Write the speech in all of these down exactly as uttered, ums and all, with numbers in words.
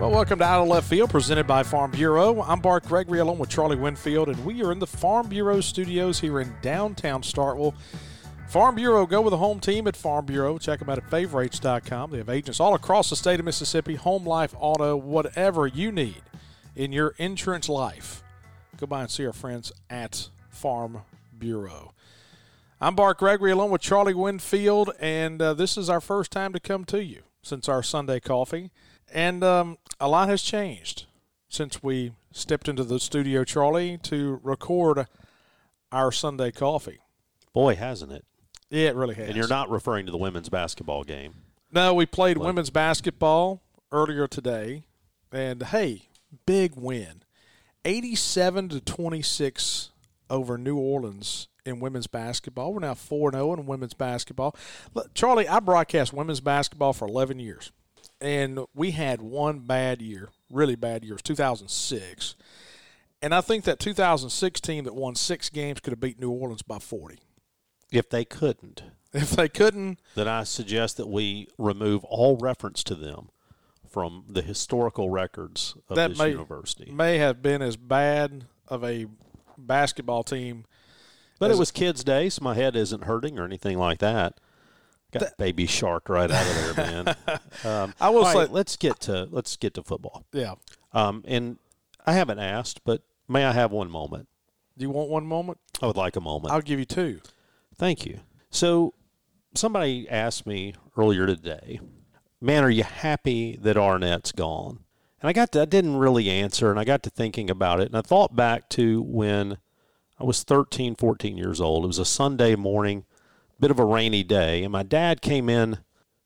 Well, welcome to Out of Left Field, presented by Farm Bureau. I'm Bart Gregory, along with Charlie Winfield, and we are in the Farm Bureau studios here in downtown Starkville. Farm Bureau, go with the home team at Farm Bureau. Check them out at favorites dot com. They have agents all across the state of Mississippi, home, life, auto, whatever you need in your insurance life. Go by and see our friends at Farm Bureau. I'm Bart Gregory, along with Charlie Winfield, and uh, this is our first time to come to you since our Sunday coffee. And um, a lot has changed since we stepped into the studio, Charlie, to record our Sunday coffee. Boy, hasn't it? Yeah, it really has. And you're not referring to the women's basketball game. No, we played but. women's basketball earlier today. And, hey, big win. eighty-seven to twenty-six over New Orleans in women's basketball. We're now four and oh in women's basketball. Look, Charlie, I broadcast women's basketball for eleven years. And we had one bad year, really bad year. It was two thousand six. And I think that two thousand six team that won six games could have beat New Orleans by forty. If they couldn't. If they couldn't. Then I suggest that we remove all reference to them from the historical records of this university. That may have been as bad of a basketball team. But it was kids' day, so my head isn't hurting or anything like that. Got baby shark right out of there, man. Um, I will right, say, let's get to let's get to football. Yeah. Um, and I haven't asked, but may I have one moment? Do you want one moment? I would like a moment. I'll give you two. Thank you. So, somebody asked me earlier today, "Man, are you happy that Arnett's gone?" And I got to, I didn't really answer, and I got to thinking about it, and I thought back to when I was thirteen, fourteen years old. It was a Sunday morning. Bit of a rainy day, and my dad came in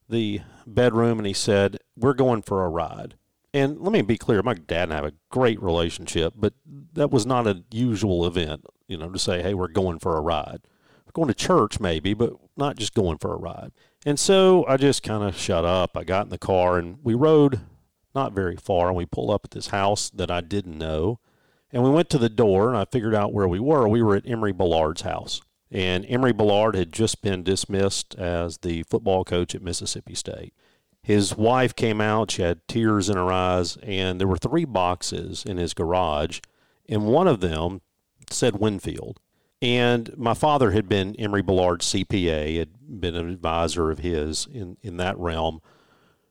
the bedroom and he said, "We're going for a ride." And let me be clear, my dad and I have a great relationship, but that was not a usual event, you know, to say, "Hey, we're going for a ride." We're going to church maybe, but not just going for a ride. And so I just kind of shut up. I got in the car and we rode not very far, and we pulled up at this house that I didn't know. And we went to the door and I figured out where we were. We were at Emory Ballard's house. And Emory Ballard had just been dismissed as the football coach at Mississippi State. His wife came out, she had tears in her eyes, and there were three boxes in his garage, and one of them said Winfield. And my father had been Emory Ballard's C P A, had been an advisor of his in, in that realm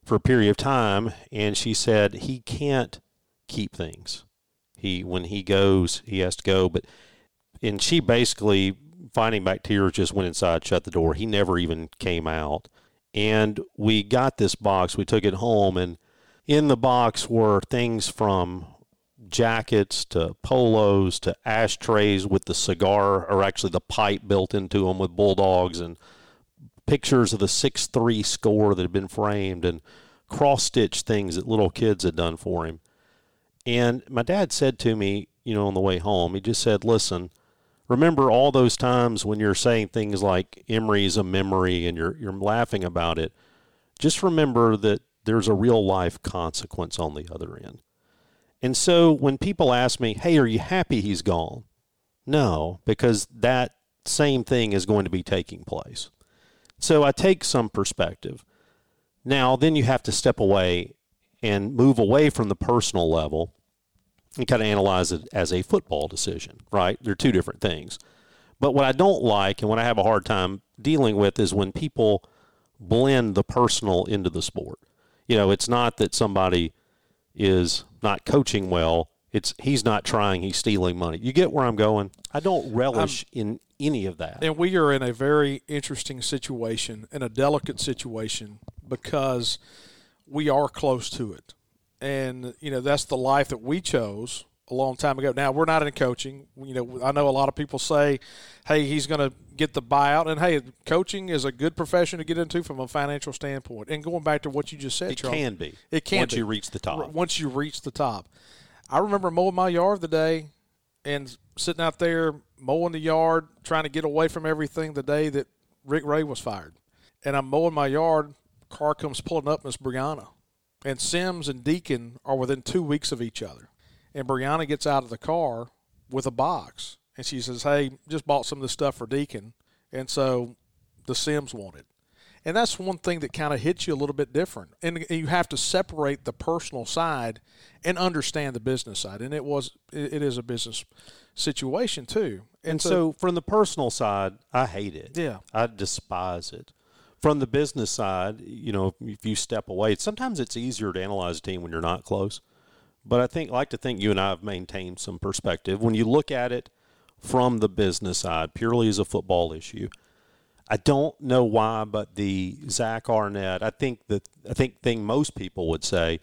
for a period of time, and she said he can't keep things. He when he goes, he has to go. But and she basically, finding back tears, just went inside, shut the door. He never even came out. And we got this box. We took it home, and in the box were things from jackets to polos to ashtrays with the cigar, or actually the pipe built into them with Bulldogs, and pictures of the six three score that had been framed, and cross-stitched things that little kids had done for him. And my dad said to me, you know, on the way home, he just said, "Listen, remember all those times when you're saying things like Emory's a memory and you're you're laughing about it. Just remember that there's a real-life consequence on the other end." And so when people ask me, "Hey, are you happy he's gone?" No, because that same thing is going to be taking place. So I take some perspective. Now, then you have to step away and move away from the personal level and kind of analyze it as a football decision, right? They're two different things. But what I don't like and what I have a hard time dealing with is when people blend the personal into the sport. You know, it's not that somebody is not coaching well. It's he's not trying, he's stealing money. You get where I'm going? I don't relish I'm, in any of that. And we are in a very interesting situation, in a delicate situation, because we are close to it. And, you know, that's the life that we chose a long time ago. Now, we're not in coaching. You know, I know a lot of people say, hey, he's going to get the buyout. And, hey, coaching is a good profession to get into from a financial standpoint. And going back to what you just said, It Charles, can be. It can once be. Once you reach the top. Once you reach the top. I remember mowing my yard the day and sitting out there mowing the yard, trying to get away from everything the day that Rick Ray was fired. And I'm mowing my yard. Car comes pulling up, Miss Brianna. And Sims and Deacon are within two weeks of each other. And Brianna gets out of the car with a box. And she says, hey, just bought some of this stuff for Deacon. And so the Sims want it. And that's one thing that kind of hits you a little bit different. And you have to separate the personal side and understand the business side. And it was, it is a business situation too. And, and so, so from the personal side, I hate it. Yeah. I despise it. From the business side, you know, if you step away, sometimes it's easier to analyze a team when you're not close. But I think, like to think you and I have maintained some perspective. When you look at it from the business side, purely as a football issue, I don't know why, but the Zach Arnett, I think the I think thing most people would say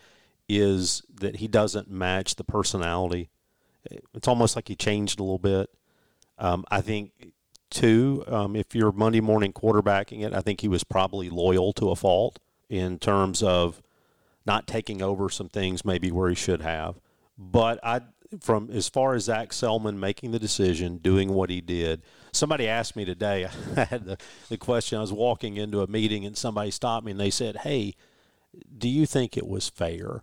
is that he doesn't match the personality. It's almost like he changed a little bit. Um, I think Two, um, if you're Monday morning quarterbacking it, I think he was probably loyal to a fault in terms of not taking over some things maybe where he should have. But I, from as far as Zach Selman making the decision, doing what he did, somebody asked me today, I had the, the question, I was walking into a meeting and somebody stopped me and they said, hey, do you think it was fair?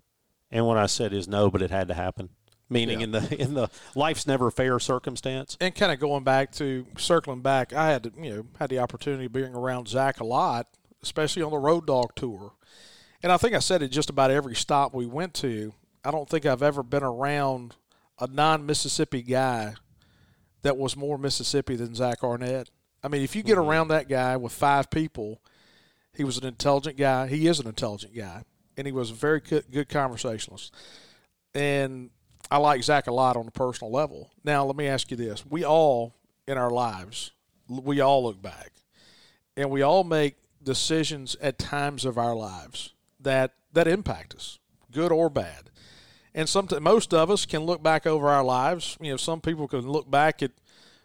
And what I said is no, but it had to happen. Meaning yeah. in the in the life's never fair circumstance. And kind of going back to circling back, I had to, you know had the opportunity of being around Zach a lot, especially on the Road Dog Tour. And I think I said it just about every stop we went to. I don't think I've ever been around a non-Mississippi guy that was more Mississippi than Zach Arnett. I mean, if you get mm-hmm. around that guy with five people, he was an intelligent guy. He is an intelligent guy. And he was a very good conversationalist. And I like Zach a lot on a personal level. Now, let me ask you this. We all, in our lives, we all look back. And we all make decisions at times of our lives that, that impact us, good or bad. And some, most of us can look back over our lives. You know, some people can look back at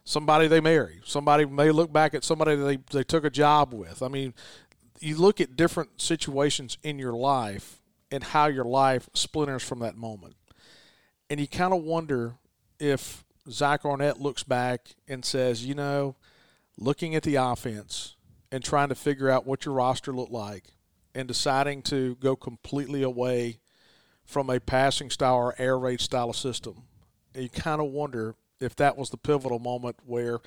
somebody they marry. Somebody may look back at somebody they, they took a job with. I mean, you look at different situations in your life and how your life splinters from that moment. And you kind of wonder if Zach Arnett looks back and says, you know, looking at the offense and trying to figure out what your roster looked like and deciding to go completely away from a passing style or air raid style of system, and you kind of wonder if that was the pivotal moment where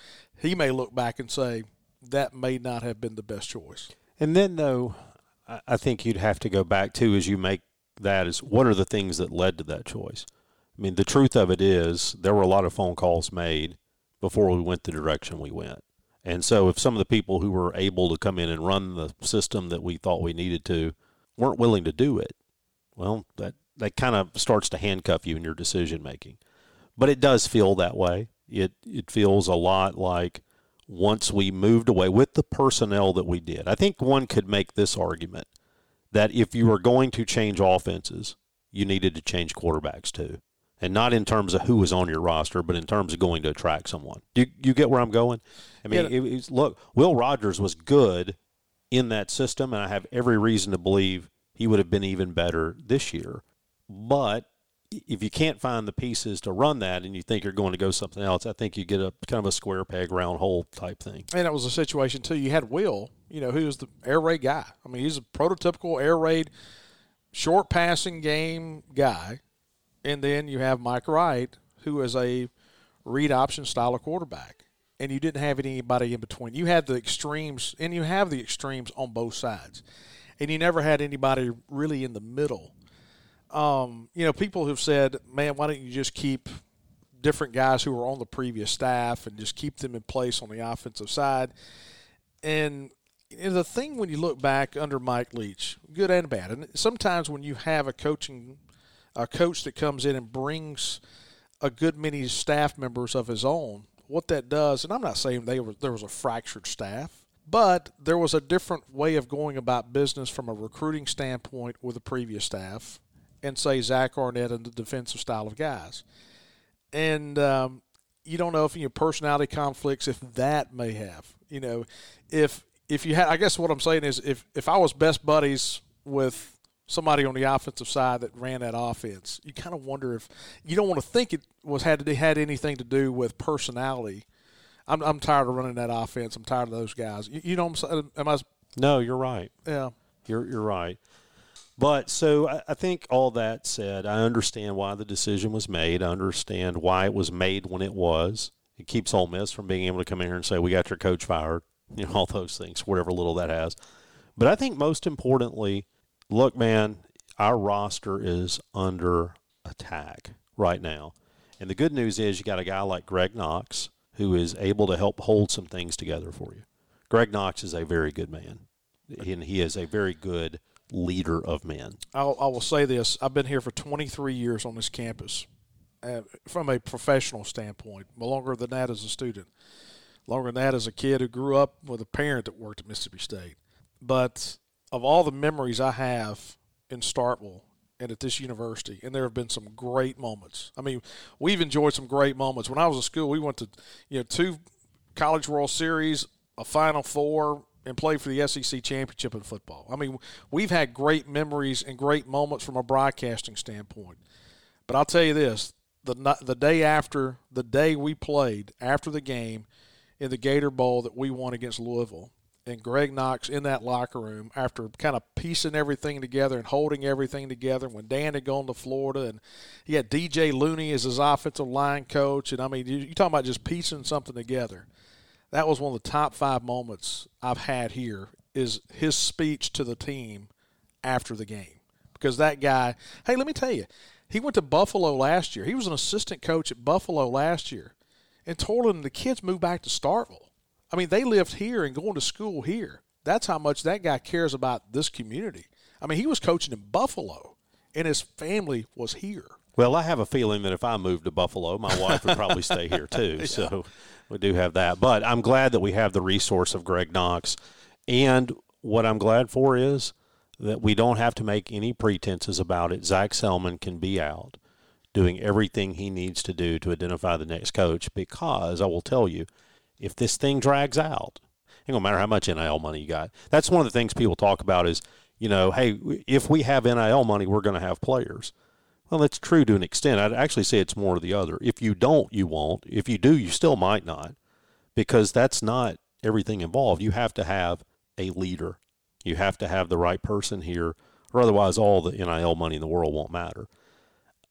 he may look back and say that may not have been the best choice. And then, though, I think you'd have to go back to as you make that is what are the things that led to that choice? I mean, the truth of it is there were a lot of phone calls made before we went the direction we went. And so if some of the people who were able to come in and run the system that we thought we needed to weren't willing to do it, well, that, that kind of starts to handcuff you in your decision-making. But it does feel that way. It it feels a lot like once we moved away with the personnel that we did. I think one could make this argument that if you were going to change offenses, you needed to change quarterbacks too. And not in terms of who was on your roster, but in terms of going to attract someone. Do you, you get where I'm going? I mean, yeah. it, it's, look, Will Rogers was good in that system, and I have every reason to believe he would have been even better this year. But if you can't find the pieces to run that and you think you're going to go something else, I think you get a kind of a square peg, round hole type thing. And it was a situation, too. You had Will, you know, who was the air raid guy. I mean, he's a prototypical air raid, short passing game guy. And then you have Mike Wright, who is a read option style of quarterback. And you didn't have anybody in between. You had the extremes, and you have the extremes on both sides. And you never had anybody really in the middle. Um, you know, people have said, man, why don't you just keep different guys who were on the previous staff and just keep them in place on the offensive side? And the thing when you look back under Mike Leach, good and bad, and sometimes when you have a coaching – a coach that comes in and brings a good many staff members of his own, what that does, and I'm not saying they were, there was a fractured staff, but there was a different way of going about business from a recruiting standpoint with the previous staff and, say, Zach Arnett and the defensive style of guys. and um, you don't know if your personality conflicts, if that may have, you know, if if you had. I guess what I'm saying is, if if I was best buddies with somebody on the offensive side that ran that offense, you kind of wonder if you don't want to think it was had to, had anything to do with personality. I'm I'm tired of running that offense. I'm tired of those guys. You, you know what I'm saying? Am I? No, you're right. Yeah, you're you're right. But so I, I think all that said, I understand why the decision was made. I understand why it was made when it was. It keeps Ole Miss from being able to come in here and say we got your coach fired. You know, all those things, whatever little that has. But I think most importantly, look, man, our roster is under attack right now. And the good news is you got a guy like Greg Knox who is able to help hold some things together for you. Greg Knox is a very good man, and he is a very good leader of men. I'll, I will say this. I've been here for twenty-three years on this campus uh, from a professional standpoint, longer than that as a student, longer than that as a kid who grew up with a parent that worked at Mississippi State. But – of all the memories I have in Starkville and at this university, and there have been some great moments. I mean, we've enjoyed some great moments. When I was at school, we went to, you know, two College World Series, a Final Four, and played for the S E C Championship in football. I mean, we've had great memories and great moments from a broadcasting standpoint. But I'll tell you this, the the day after, the day we played after the game in the Gator Bowl that we won against Louisville, and Greg Knox in that locker room after kind of piecing everything together and holding everything together when Dan had gone to Florida and he had D J Looney as his offensive line coach. And, I mean, you're talking about just piecing something together. That was one of the top five moments I've had here is his speech to the team after the game. Because that guy, hey, let me tell you, he went to Buffalo last year. He was an assistant coach at Buffalo last year. And Torland and the kids moved back to Starkville. I mean, they lived here and going to school here. That's how much that guy cares about this community. I mean, he was coaching in Buffalo, and his family was here. Well, I have a feeling that if I moved to Buffalo, my wife would probably stay here too. Yeah. So we do have that. But I'm glad that we have the resource of Greg Knox. And what I'm glad for is that we don't have to make any pretenses about it. Zach Selman can be out doing everything he needs to do to identify the next coach because I will tell you, if this thing drags out, it don't matter how much N I L money you got. That's one of the things people talk about is, you know, hey, if we have N I L money, we're going to have players. Well, that's true to an extent. I'd actually say it's more to the other. If you don't, you won't. If you do, you still might not because that's not everything involved. You have to have a leader. You have to have the right person here or otherwise all the N I L money in the world won't matter.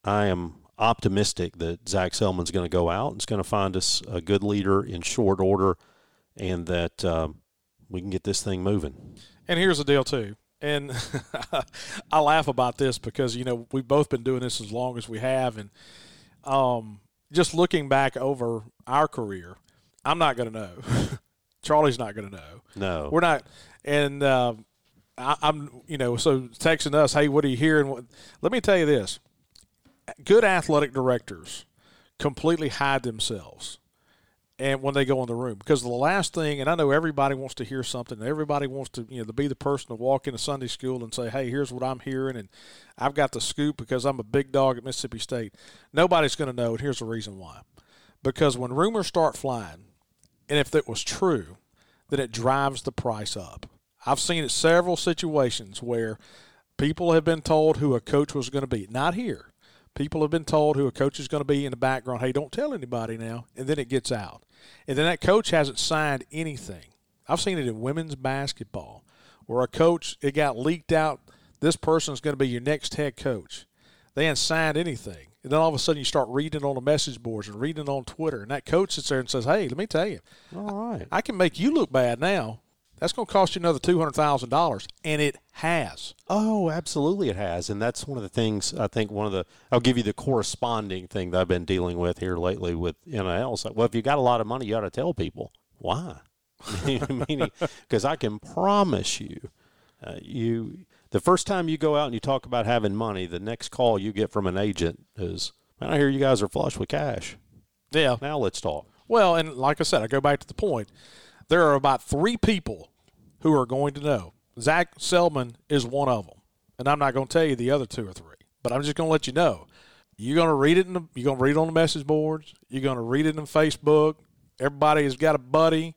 I am – optimistic that Zach Selman's going to go out and is going to find us a good leader in short order and that um, we can get this thing moving. And here's the deal, too. And I laugh about this because, you know, we've both been doing this as long as we have. And um, just looking back over our career, I'm not going to know. Charlie's not going to know. No. We're not. And uh, I, I'm, you know, so texting us, hey, what are you hearing? What, let me tell you this. Good athletic directors completely hide themselves and when they go in the room because the last thing, and I know everybody wants to hear something, everybody wants to, you know, to be the person to walk into Sunday school and say, hey, here's what I'm hearing, and I've got the scoop because I'm a big dog at Mississippi State. Nobody's going to know, and here's the reason why. Because when rumors start flying, and if it was true, then it drives the price up. I've seen it several situations where people have been told who a coach was going to be. Not here. People have been told who a coach is going to be in the background, hey, don't tell anybody now, and then it gets out. And then that coach hasn't signed anything. I've seen it in women's basketball where a coach, it got leaked out, this person is going to be your next head coach. They haven't signed anything. And then all of a sudden you start reading it on the message boards and reading it on Twitter, and that coach sits there and says, hey, let me tell you, all right, I can make you look bad now. That's going to cost you another two hundred thousand dollars, and it has. Oh, absolutely it has, and that's one of the things I think one of the – I'll give you the corresponding thing that I've been dealing with here lately with N I L. It's like, well, if you got a lot of money, you ought to tell people. Why? Meaning, because I can promise you, uh, you – the first time you go out and you talk about having money, the next call you get from an agent is, man, I hear you guys are flush with cash. Yeah. Now let's talk. Well, and like I said, I go back to the point. There are about three people who are going to know. Zach Selman is one of them, and I'm not going to tell you the other two or three, but I'm just going to let you know. You're gonna read it in the, you're gonna read it on the message boards. You're gonna read it in Facebook. Everybody has got a buddy.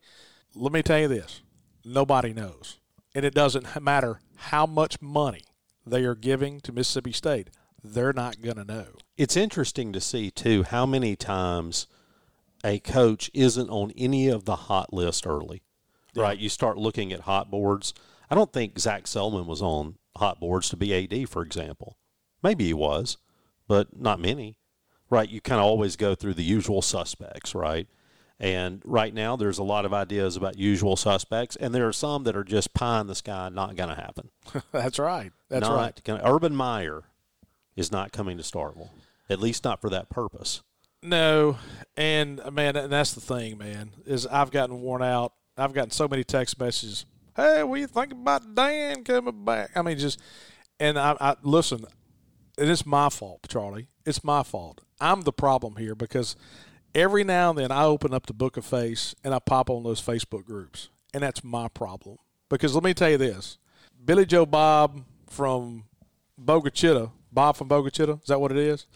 Let me tell you this: nobody knows, and it doesn't matter how much money they are giving to Mississippi State. They're not gonna know. It's interesting to see too how many times a coach isn't on any of the hot list early, yeah. right? You start looking at hot boards. I don't think Zach Selman was on hot boards to be A D, for example. Maybe he was, but not many, right? You kind of always go through the usual suspects, right? And right now there's a lot of ideas about usual suspects, and there are some that are just pie in the sky, not going to happen. That's right. That's not right. Gonna, Urban Meyer is not coming to Starkville, at least not for that purpose. No, and, man, and that's the thing, man, is I've gotten worn out. I've gotten so many text messages. Hey, what do you think about Dan coming back? I mean, just – and I, I listen, and it's my fault, Charlie. It's my fault. I'm the problem here because every now and then I open up the Book of Face and I pop on those Facebook groups, and that's my problem. Because let me tell you this, Billy Joe Bob from Bogachita, Bob from Bogachita, is that what it is?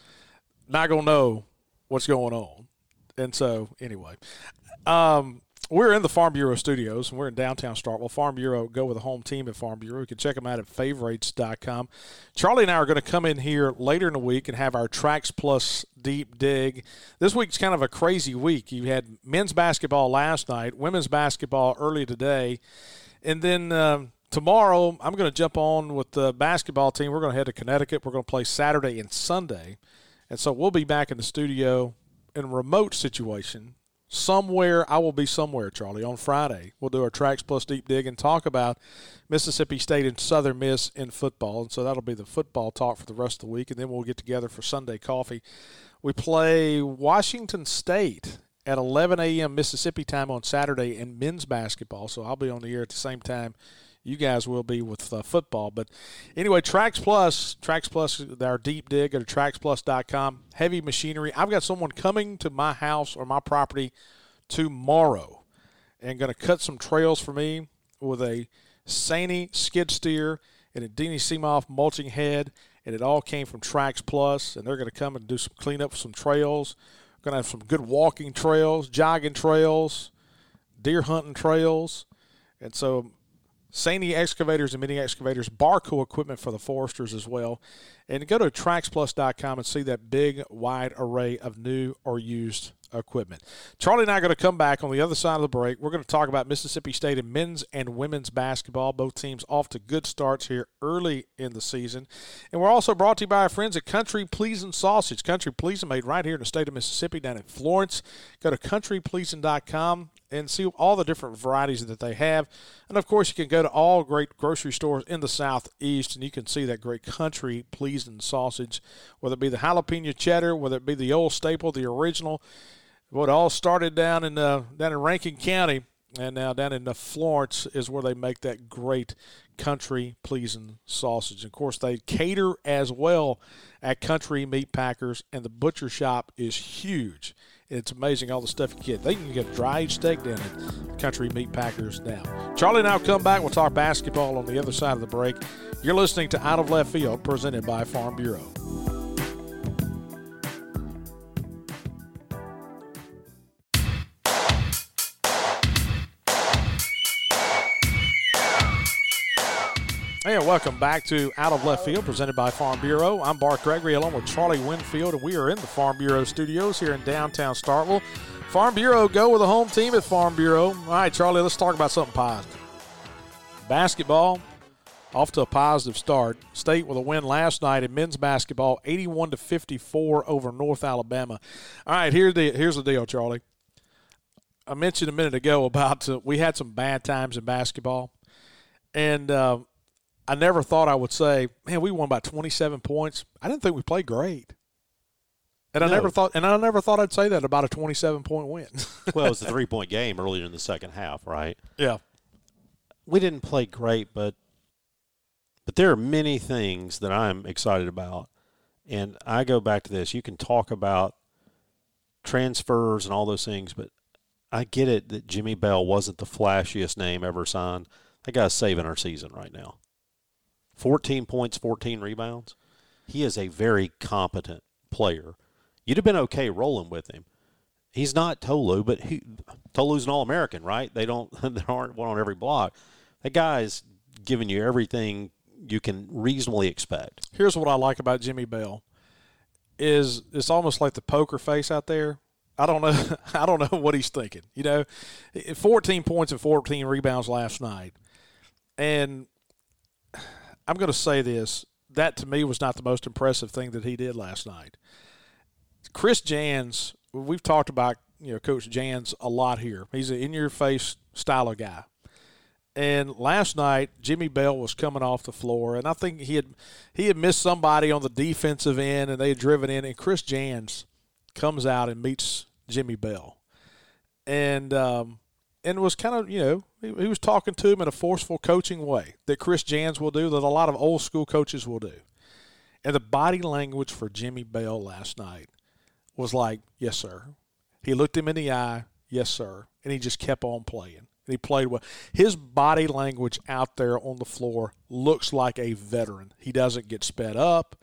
Not going to know what's going on. And so, anyway, um, we're in the Farm Bureau studios, and we're in downtown Starkville. Farm Bureau, go with the home team at Farm Bureau. You can check them out at favorites dot com. Charlie and I are going to come in here later in the week and have our Tracks Plus Deep Dig. This week's kind of a crazy week. You had men's basketball last night, women's basketball early today, and then um, tomorrow I'm going to jump on with the basketball team. We're going to head to Connecticut. We're going to play Saturday and Sunday. And so we'll be back in the studio in a remote situation somewhere. I will be somewhere, Charlie, on Friday. We'll do our Tracks Plus Deep Dig and talk about Mississippi State and Southern Miss in football. And so that'll be the football talk for the rest of the week. And then we'll get together for Sunday coffee. We play Washington State at eleven a.m. Mississippi time on Saturday in men's basketball. So I'll be on the air at the same time you guys will be with uh, football. But anyway, Trax Plus, Trax Plus, our deep dig, go to trax plus dot com. Heavy machinery. I've got someone coming to my house or my property tomorrow and going to cut some trails for me with a Saney skid steer and a Dini Seamoff mulching head, and it all came from Trax Plus, and they're going to come and do some cleanup for some trails. Going to have some good walking trails, jogging trails, deer hunting trails. And so Saney excavators and mini excavators, Barco equipment for the foresters as well. And go to trax plus dot com and see that big, wide array of new or used equipment. Charlie and I are going to come back on the other side of the break. We're going to talk about Mississippi State in men's and women's basketball. Both teams off to good starts here early in the season. And we're also brought to you by our friends at Country Pleasin' Sausage. Country Pleasin' made right here in the state of Mississippi down in Florence. Go to country pleasin dot com and see all the different varieties that they have. And, of course, you can go to all great grocery stores in the Southeast, and you can see that great Country Pleasing sausage, whether it be the jalapeno cheddar, whether it be the old staple, the original. Well, it all started down in uh, down in Rankin County, and now down in uh, Florence is where they make that great Country Pleasing sausage. Of course, they cater as well at Country Meat Packers, and the butcher shop is huge. It's amazing all the stuff you get. They can get dried steak down at Country Meat Packers now. Charlie and I will come back. We'll talk basketball on the other side of the break. You're listening to Out of Left Field, presented by Farm Bureau. Hey, welcome back to Out of Left Field, presented by Farm Bureau. I'm Bart Gregory, along with Charlie Winfield, and we are in the Farm Bureau studios here in downtown Starkville. Farm Bureau, go with the home team at Farm Bureau. All right, Charlie, let's talk about something positive. Basketball, off to a positive start. State with a win last night in men's basketball, eighty-one to fifty-four over North Alabama. All right, here's the, here's the deal, Charlie. I mentioned a minute ago about uh, we had some bad times in basketball, and uh, – I never thought I would say, man, we won by twenty-seven points. I didn't think we played great. And no. I never thought and I never thought I'd say that about a twenty-seven point win. Well, it was a three-point game earlier in the second half, right? Yeah. We didn't play great, but but there are many things that I'm excited about. And I go back to this. You can talk about transfers and all those things, but I get it that Jimmy Bell wasn't the flashiest name ever signed. That guy's saving our season right now. fourteen points, fourteen rebounds. He is a very competent player, you'd have been okay rolling with him. He's not Tolu, but he, Tolu's an All-American, right? They don't, there aren't one on every block. That guy's giving you everything you can reasonably expect. Here's what I like about Jimmy Bell is it's almost like the poker face out there. I don't know. I don't know what he's thinking. You know, fourteen points and fourteen rebounds last night. And I'm going to say this. That, to me, was not the most impressive thing that he did last night. Chris Jans, we've talked about, you know, Coach Jans a lot here. He's an in-your-face style of guy. And last night, Jimmy Bell was coming off the floor, and I think he had he had missed somebody on the defensive end, and they had driven in, and Chris Jans comes out and meets Jimmy Bell. And um, and was kind of, you know, he, he was talking to him in a forceful coaching way that Chris Jans will do, that a lot of old-school coaches will do. And the body language for Jimmy Bell last night was like, yes, sir. He looked him in the eye, yes, sir, and he just kept on playing. He played well. His body language out there on the floor looks like a veteran. He doesn't get sped up.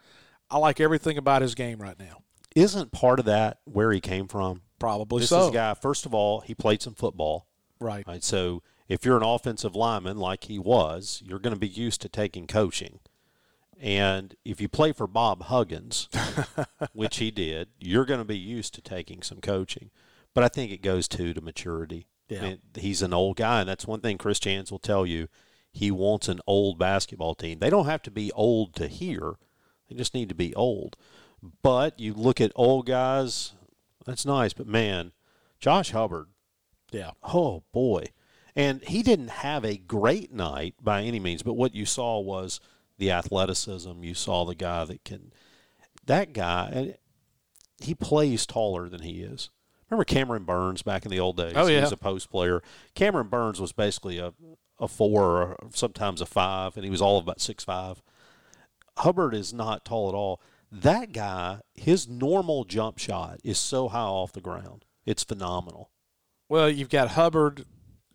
I like everything about his game right now. Isn't part of that where he came from? Probably this so. This is a guy, first of all, he played some football. Right. Right. So if you're an offensive lineman like he was, you're going to be used to taking coaching. And if you play for Bob Huggins, which he did, you're going to be used to taking some coaching. But I think it goes, too, to maturity. Yeah. I mean, he's an old guy, and that's one thing Chris Jans will tell you. He wants an old basketball team. They don't have to be old to here. They just need to be old. But you look at old guys, that's nice. But, man, Josh Hubbard. Yeah. Oh, boy. And he didn't have a great night by any means, but what you saw was the athleticism. You saw the guy that can – that guy, and he plays taller than he is. Remember Cameron Burns back in the old days? Oh, yeah. He was a post player. Cameron Burns was basically a, a four or sometimes a five, and he was all about six five. Hubbard is not tall at all. That guy, his normal jump shot is so high off the ground. It's phenomenal. Well, you've got Hubbard.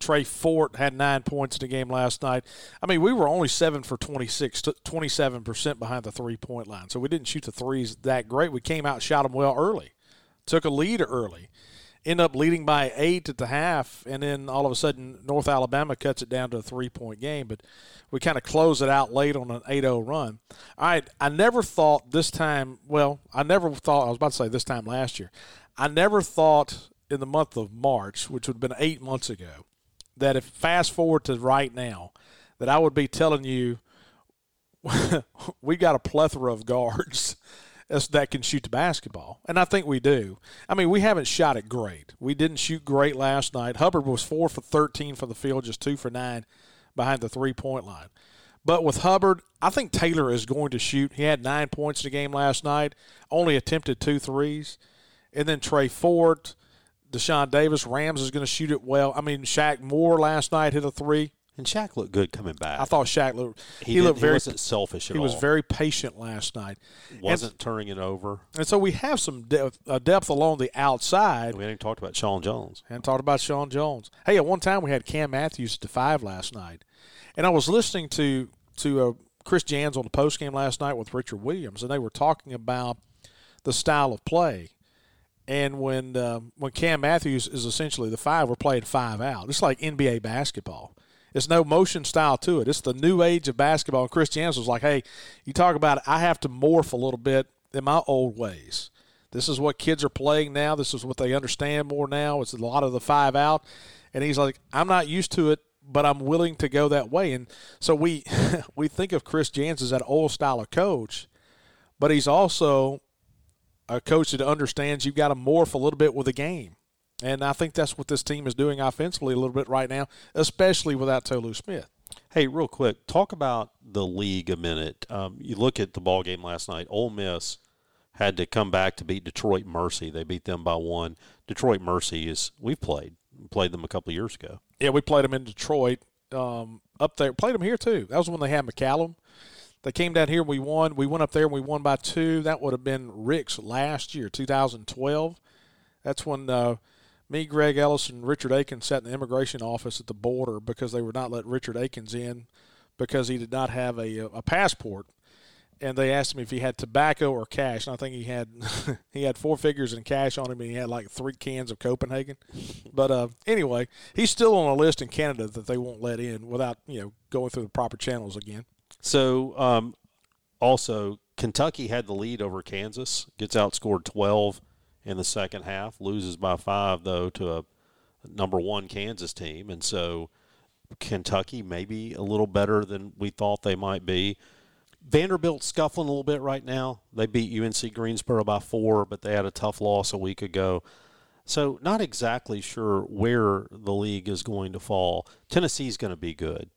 Trey Fort had nine points in the game last night. I mean, we were only seven for twenty-six, twenty-seven percent behind the three-point line, so we didn't shoot the threes that great. We came out, shot them well early. Took a lead early, end up leading by eight at the half, and then all of a sudden North Alabama cuts it down to a three-point game. But we kind of close it out late on an eight oh run. All right, I never thought this time – well, I never thought – I was about to say this time last year. I never thought in the month of March, which would have been eight months ago, that if fast forward to right now, that I would be telling you we got a plethora of guards that can shoot the basketball, and I think we do. I mean, we haven't shot it great. We didn't shoot great last night. Hubbard was four for thirteen for the field, just two for nine behind the three-point line. But with Hubbard, I think Taylor is going to shoot. He had nine points in the game last night, only attempted two threes. And then Trey Fort, Deshaun Davis, Rams is going to shoot it well. I mean, Shaq Moore last night hit a three. And Shaq looked good coming back. I thought Shaq looked he, he looked very he wasn't selfish at he all. He was very patient last night. Wasn't and, turning it over. And so we have some depth, uh, depth along the outside. We hadn't talked about Sean Jones. Hadn't talked about Sean Jones. Hey, at one time we had Cam Matthews to five last night. And I was listening to to uh, Chris Jans on the postgame last night with Richard Williams, and they were talking about the style of play. And when uh, when Cam Matthews is essentially the five, we're playing five out. It's like N B A basketball. It's no motion style to it. It's the new age of basketball. And Chris Jans was like, hey, you talk about it, I have to morph a little bit in my old ways. This is what kids are playing now. This is what they understand more now. It's a lot of the five out. And he's like, I'm not used to it, but I'm willing to go that way. And so we we think of Chris Jans as that old style of coach, but he's also a coach that understands you've got to morph a little bit with the game. And I think that's what this team is doing offensively a little bit right now, especially without Tolu Smith. Hey, real quick, talk about the league a minute. Um, you look at the ball game last night. Ole Miss had to come back to beat Detroit Mercy. They beat them by one. Detroit Mercy is we've played we played them a couple of years ago. Yeah, we played them in Detroit um, up there. Played them here too. That was when they had McCallum. They came down here and we won. We went up there and we won by two. That would have been Rick's last year, two thousand twelve. That's when uh, – me, Greg Ellis, and Richard Aikens sat in the immigration office at the border because they would not let Richard Aikens in because he did not have a, a passport. and they asked him if he had tobacco or cash. And I think he had he had four figures in cash on him, and he had like three cans of Copenhagen. But uh, anyway, he's still on a list in Canada that they won't let in without, you know, going through the proper channels again. So, um, also, Kentucky had the lead over Kansas, gets outscored twelve in the second half, loses by five, though, to a number one Kansas team. And so Kentucky may be a little better than we thought they might be. Vanderbilt scuffling a little bit right now. They beat U N C Greensboro by four, but they had a tough loss a week ago. So not exactly sure where the league is going to fall. Tennessee's going to be good.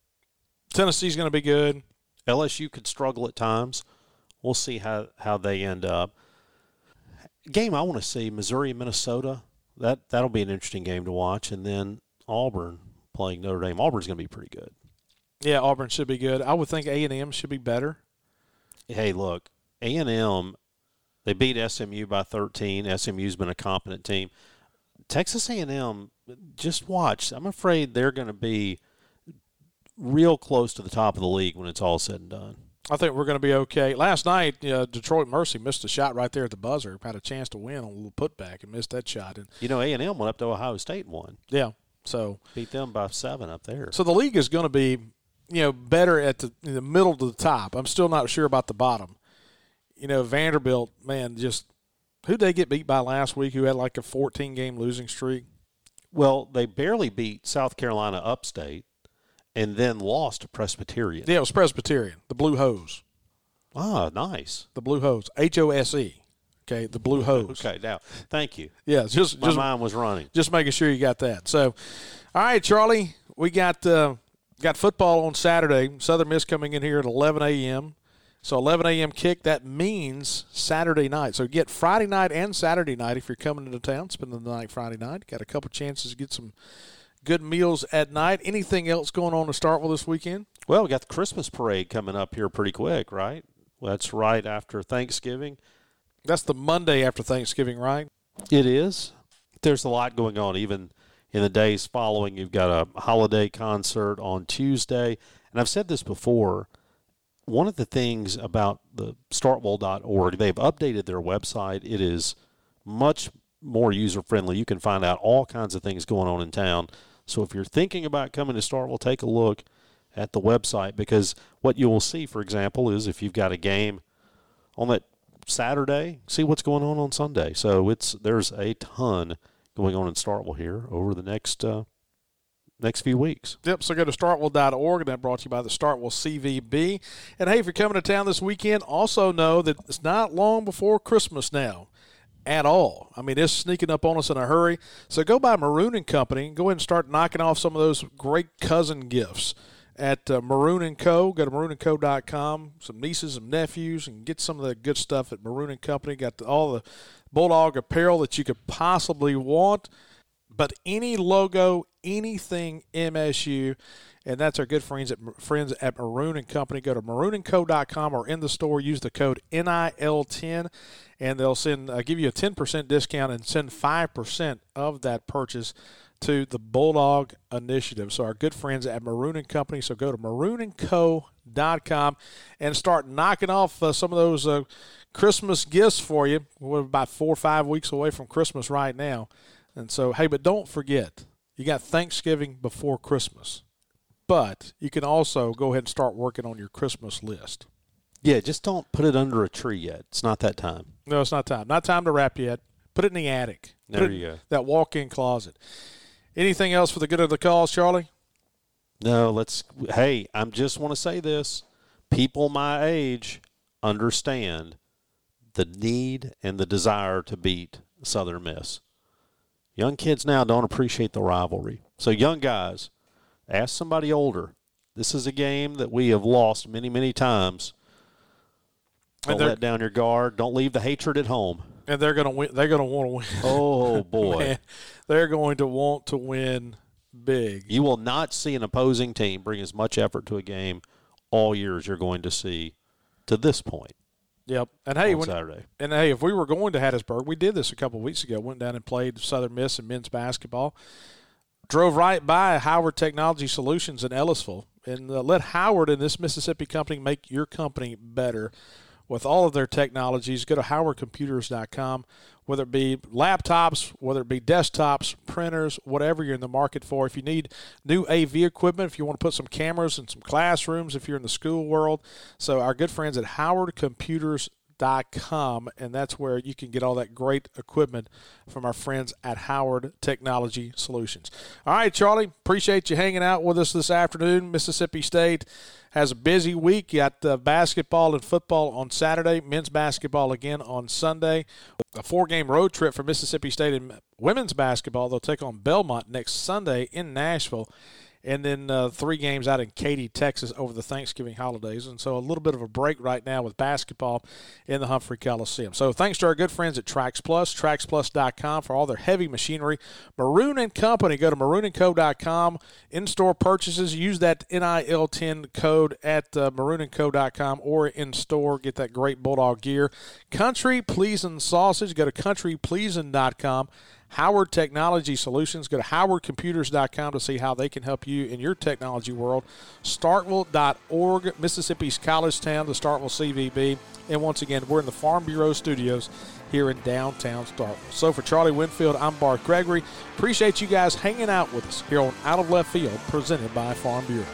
Tennessee's going to be good. L S U could struggle at times. We'll see how, how they end up. Game I want to see, Missouri, Minnesota. That, that'll be an interesting game to watch. And then Auburn playing Notre Dame. Auburn's going to be pretty good. Yeah, Auburn should be good. I would think A and M should be better. Hey, look, A and M, they beat S M U by thirteen. S M U's been a competent team. Texas A and M, just watch. I'm afraid they're going to be real close to the top of the league when it's all said and done. I think we're going to be okay. Last night, uh, Detroit Mercy missed a shot right there at the buzzer. Had a chance to win on a little putback and missed that shot. And you know, A and M went up to Ohio State and won. Yeah. So beat them by seven up there. So the league is going to be, you know, better at the, in the middle to the top. I'm still not sure about the bottom. You know, Vanderbilt, man, just who they get beat by last week who had like a fourteen-game losing streak? Well, they barely beat South Carolina upstate. And then lost to Presbyterian. Yeah, it was Presbyterian, the Blue Hose. Ah, nice. The Blue Hose, H O S E. Okay, the Blue Hose. Okay, now, thank you. Yeah, just my just, mind was running. Just making sure you got that. So, all right, Charlie, we got uh, got football on Saturday. Southern Miss coming in here at eleven a.m. So eleven a.m. kick, that means Saturday night. So get Friday night and Saturday night if you're coming into town, spending the night Friday night. Got a couple chances to get some good meals at night. Anything else going on to start with this weekend? Well, we got the Christmas parade coming up here pretty quick, right? Well, that's right after Thanksgiving. That's the Monday after Thanksgiving, right? It is. There's a lot going on even in the days following. You've got a holiday concert on Tuesday. And I've said this before. One of the things about the startwell dot org, they've updated their website. It is much more user-friendly. You can find out all kinds of things going on in town. So if you're thinking about coming to Starkville, take a look at the website, because what you will see, for example, is if you've got a game on that Saturday, see what's going on on Sunday. So it's there's a ton going on in Starkville here over the next uh, next few weeks. Yep, so go to starkville dot org, and that brought to you by the Starkville C V B. And, hey, if you're coming to town this weekend, also know that it's not long before Christmas now. At all. I mean, it's sneaking up on us in a hurry. So go by Maroon and Company and go ahead and start knocking off some of those great cousin gifts at uh, Maroon and Co. Go to maroon and co dot com, some nieces and nephews, and get some of the good stuff at Maroon and Company. Got the, all the Bulldog apparel that you could possibly want, but any logo, anything M S U, and that's our good friends at friends at Maroon and Company. Go to maroon and co dot com or in the store, use the code N I L ten, and they'll send uh, give you a ten percent discount and send five percent of that purchase to the Bulldog Initiative. So our good friends at Maroon and Company, so go to maroon and co dot com and start knocking off uh, some of those uh, Christmas gifts for you. We're about four or five weeks away from Christmas right now. And so, hey, but don't forget, you got Thanksgiving before Christmas. But you can also go ahead and start working on your Christmas list. Yeah, just don't put it under a tree yet. It's not that time. No, it's not time. Not time to wrap yet. Put it in the attic. There you go. That walk-in closet. Anything else for the good of the cause, Charlie? No, let's – hey, I just want to say this. People my age understand the need and the desire to beat Southern Miss. Young kids now don't appreciate the rivalry. So young guys – ask somebody older. This is a game that we have lost many, many times. Don't let down your guard. Don't leave the hatred at home. And they're going to win. They're going to want to win. Oh, boy. Man, they're going to want to win big. You will not see an opposing team bring as much effort to a game all year as you're going to see to this point. Yep. And, hey, when, Saturday. And, hey, if we were going to Hattiesburg, we did this a couple of weeks ago, went down and played Southern Miss in men's basketball. Drove right by Howard Technology Solutions in Ellisville, and uh, let Howard and this Mississippi company make your company better with all of their technologies. Go to howard computers dot com, whether it be laptops, whether it be desktops, printers, whatever you're in the market for. If you need new A V equipment, if you want to put some cameras in some classrooms, if you're in the school world. So our good friends at howard computers dot com, and that's where you can get all that great equipment from our friends at Howard Technology Solutions. All right, Charlie, appreciate you hanging out with us this afternoon. Mississippi State has a busy week. Got uh, basketball and football on Saturday, men's basketball again on Sunday. A four-game road trip for Mississippi State in women's basketball. They'll take on Belmont next Sunday in Nashville. And then uh, three games out in Katy, Texas over the Thanksgiving holidays. And so a little bit of a break right now with basketball in the Humphrey Coliseum. So thanks to our good friends at Trax Plus, trax plus dot com for all their heavy machinery. Maroon and Company, go to maroon and co dot com. In-store purchases, use that N I L ten code at uh, maroon and co dot com or in-store. Get that great Bulldog gear. Country Pleasin' Sausage, go to country pleasin dot com. Howard Technology Solutions. Go to howard computers dot com to see how they can help you in your technology world. starkville dot org, Mississippi's college town, the Starkville C V B. And once again, we're in the Farm Bureau studios here in downtown Starkville. So for Charlie Winfield, I'm Bart Gregory. Appreciate you guys hanging out with us here on Out of Left Field, presented by Farm Bureau.